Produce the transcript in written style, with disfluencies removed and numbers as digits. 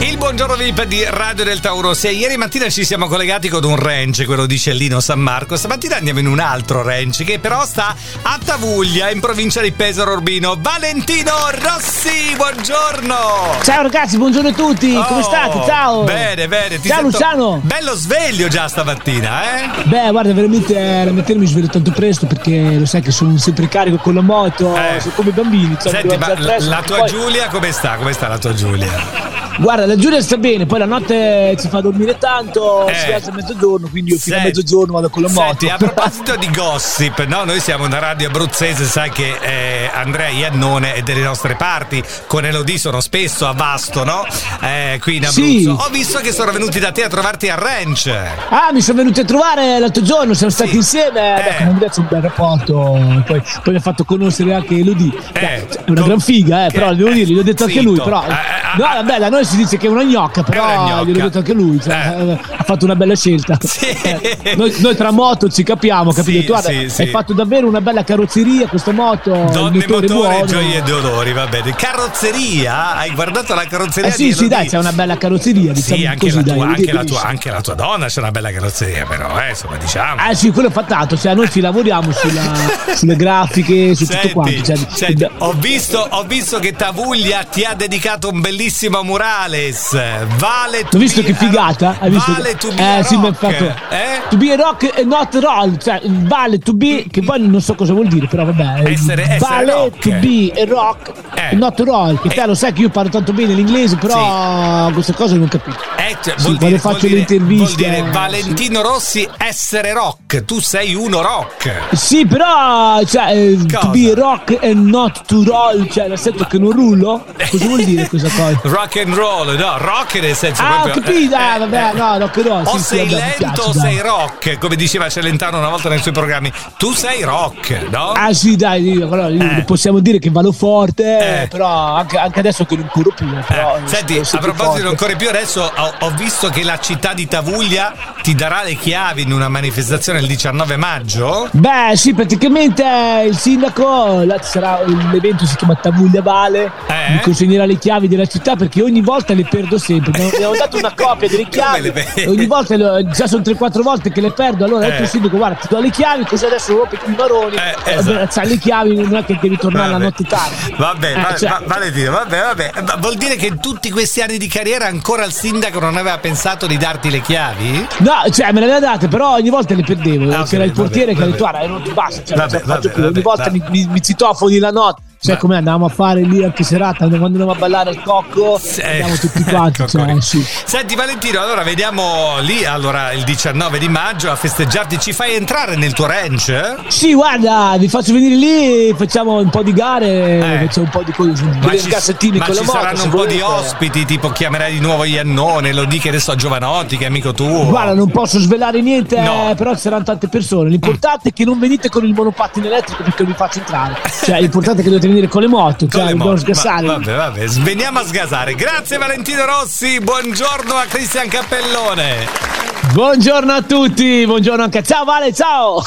Il Buongiorno VIP di Radio del Tauro. Se ieri mattina ci siamo collegati con un ranch, quello di Cellino San Marco, stamattina andiamo in un altro ranch che però sta a Tavullia, in provincia di Pesaro Urbino. Valentino Rossi, buongiorno! Ciao ragazzi, buongiorno a tutti, come state? Ciao! Bene, bene, ti sento Luciano! Bello sveglio già stamattina, eh? Beh, guarda, veramente la mattina mi sveglio tanto presto perché lo sai che sono sempre carico con la moto, sono come i bambini. Cioè, senti, ma presto, la tua poi... Giulia come sta? Come sta la tua Giulia? Guarda, la Giulia sta bene, poi la notte ci fa dormire tanto, si alza a mezzogiorno, quindi io fino a mezzogiorno vado con la moto. Senti, a proposito di gossip, no? Noi siamo una radio abruzzese, sai che Andrea Iannone è delle nostre parti, con Elodie sono spesso a Vasto, no? Qui in Abruzzo. Sì. Ho visto che sono venuti da te a trovarti al ranch. Ah, mi sono venuti a trovare l'altro giorno, siamo stati insieme, beh, con Andrea c'è un bel rapporto, poi mi ha fatto conoscere anche Elodie. È una gran figa, però devo dire, gli ho detto anche lui, però... No, la bella, noi si dice che è una gnocca, però gliel'ho detto anche lui, cioè, ha fatto una bella scelta. Sì. Noi tra moto ci capiamo, capito? Sì, tu, guarda, sì, hai fatto davvero una bella carrozzeria, questa moto. Donne, motore, gioie e odori, va bene. Carrozzeria? Hai guardato la carrozzeria? Sì, sì, dai, c'è una bella carrozzeria. Diciamo sì, anche la tua donna c'è una bella carrozzeria, però, insomma, diciamo. Ah, sì, quello è fattato, cioè noi ci lavoriamo sulle grafiche, su tutto quanto. Cioè, ho visto che Tavuglia ti ha dedicato un bellissimo murales. Vale tu. Hai visto che figata? Hai visto? Vale to be sì, rock. To be rock e not roll. Cioè, vale to be, che poi non so cosa vuol dire, però vabbè. Vale rock. To be e rock e not roll. Che te lo sai che io parlo tanto bene l'inglese, però sì, queste cose non capisco. Cioè, sì, quando dire, faccio le interviste. Vuol dire Valentino Rossi essere rock. Tu sei uno rock. Sì, però cioè, to be rock e not to roll. Cioè, nel senso che non rullo. Cosa vuol dire questa cosa? Rock and roll, no, rock nel senso proprio. Capito, vabbè, no, rock and roll. O sì, sei lento o sei rock, come diceva Celentano una volta nei suoi programmi. Tu sei rock, no? Ah sì, dai, io possiamo dire che vado forte, però anche adesso che non corro più. Però senti, a proposito di non corri più, adesso ho visto che la città di Tavuglia ti darà le chiavi in una manifestazione il 19 maggio. Beh, sì, praticamente il sindaco, là sarà l'evento, si chiama Tavuglia Vale, mi consegnerà le chiavi della città, perché ogni volta le perdo sempre. Mi avevo dato una copia delle chiavi e ogni volta già sono 3-4 volte che le perdo. Allora il sindaco, guarda, ti do le chiavi così adesso rompi i maroni, esatto. Le chiavi non è che devi tornare la notte tardi. Vabbè. Ma vuol dire che in tutti questi anni di carriera ancora il sindaco non aveva pensato di darti le chiavi? No, cioè me le aveva date, però ogni volta le perdevo. C'era il portiere che ha detto non ti basta, ogni volta mi citofoni la notte. Cioè, come andavamo a fare lì anche serata, quando andavamo a ballare al cocco, andiamo tutti quanti. Cioè, sì. Senti Valentino, allora vediamo lì il 19 di maggio a festeggiarti. Ci fai entrare nel tuo ranch? Sì, guarda, vi faccio venire lì, facciamo un po' di gare, facciamo un po' di cose, cassettini con la moto. Ma ci saranno un po' di ospiti, tipo chiamerai di nuovo Iannone, lo dica adesso a Jovanotti, che è amico tuo. Guarda, non posso svelare niente, però ci saranno tante persone. L'importante è che non venite con il monopattino elettrico perché vi faccio entrare. Cioè, l'importante è che dovete venire con le moto, cioè dobbiamo sgasare. Vabbè, veniamo a sgasare. Grazie Valentino Rossi, buongiorno a Christian Cappellone. Buongiorno a tutti, buongiorno anche. Ciao Vale, ciao.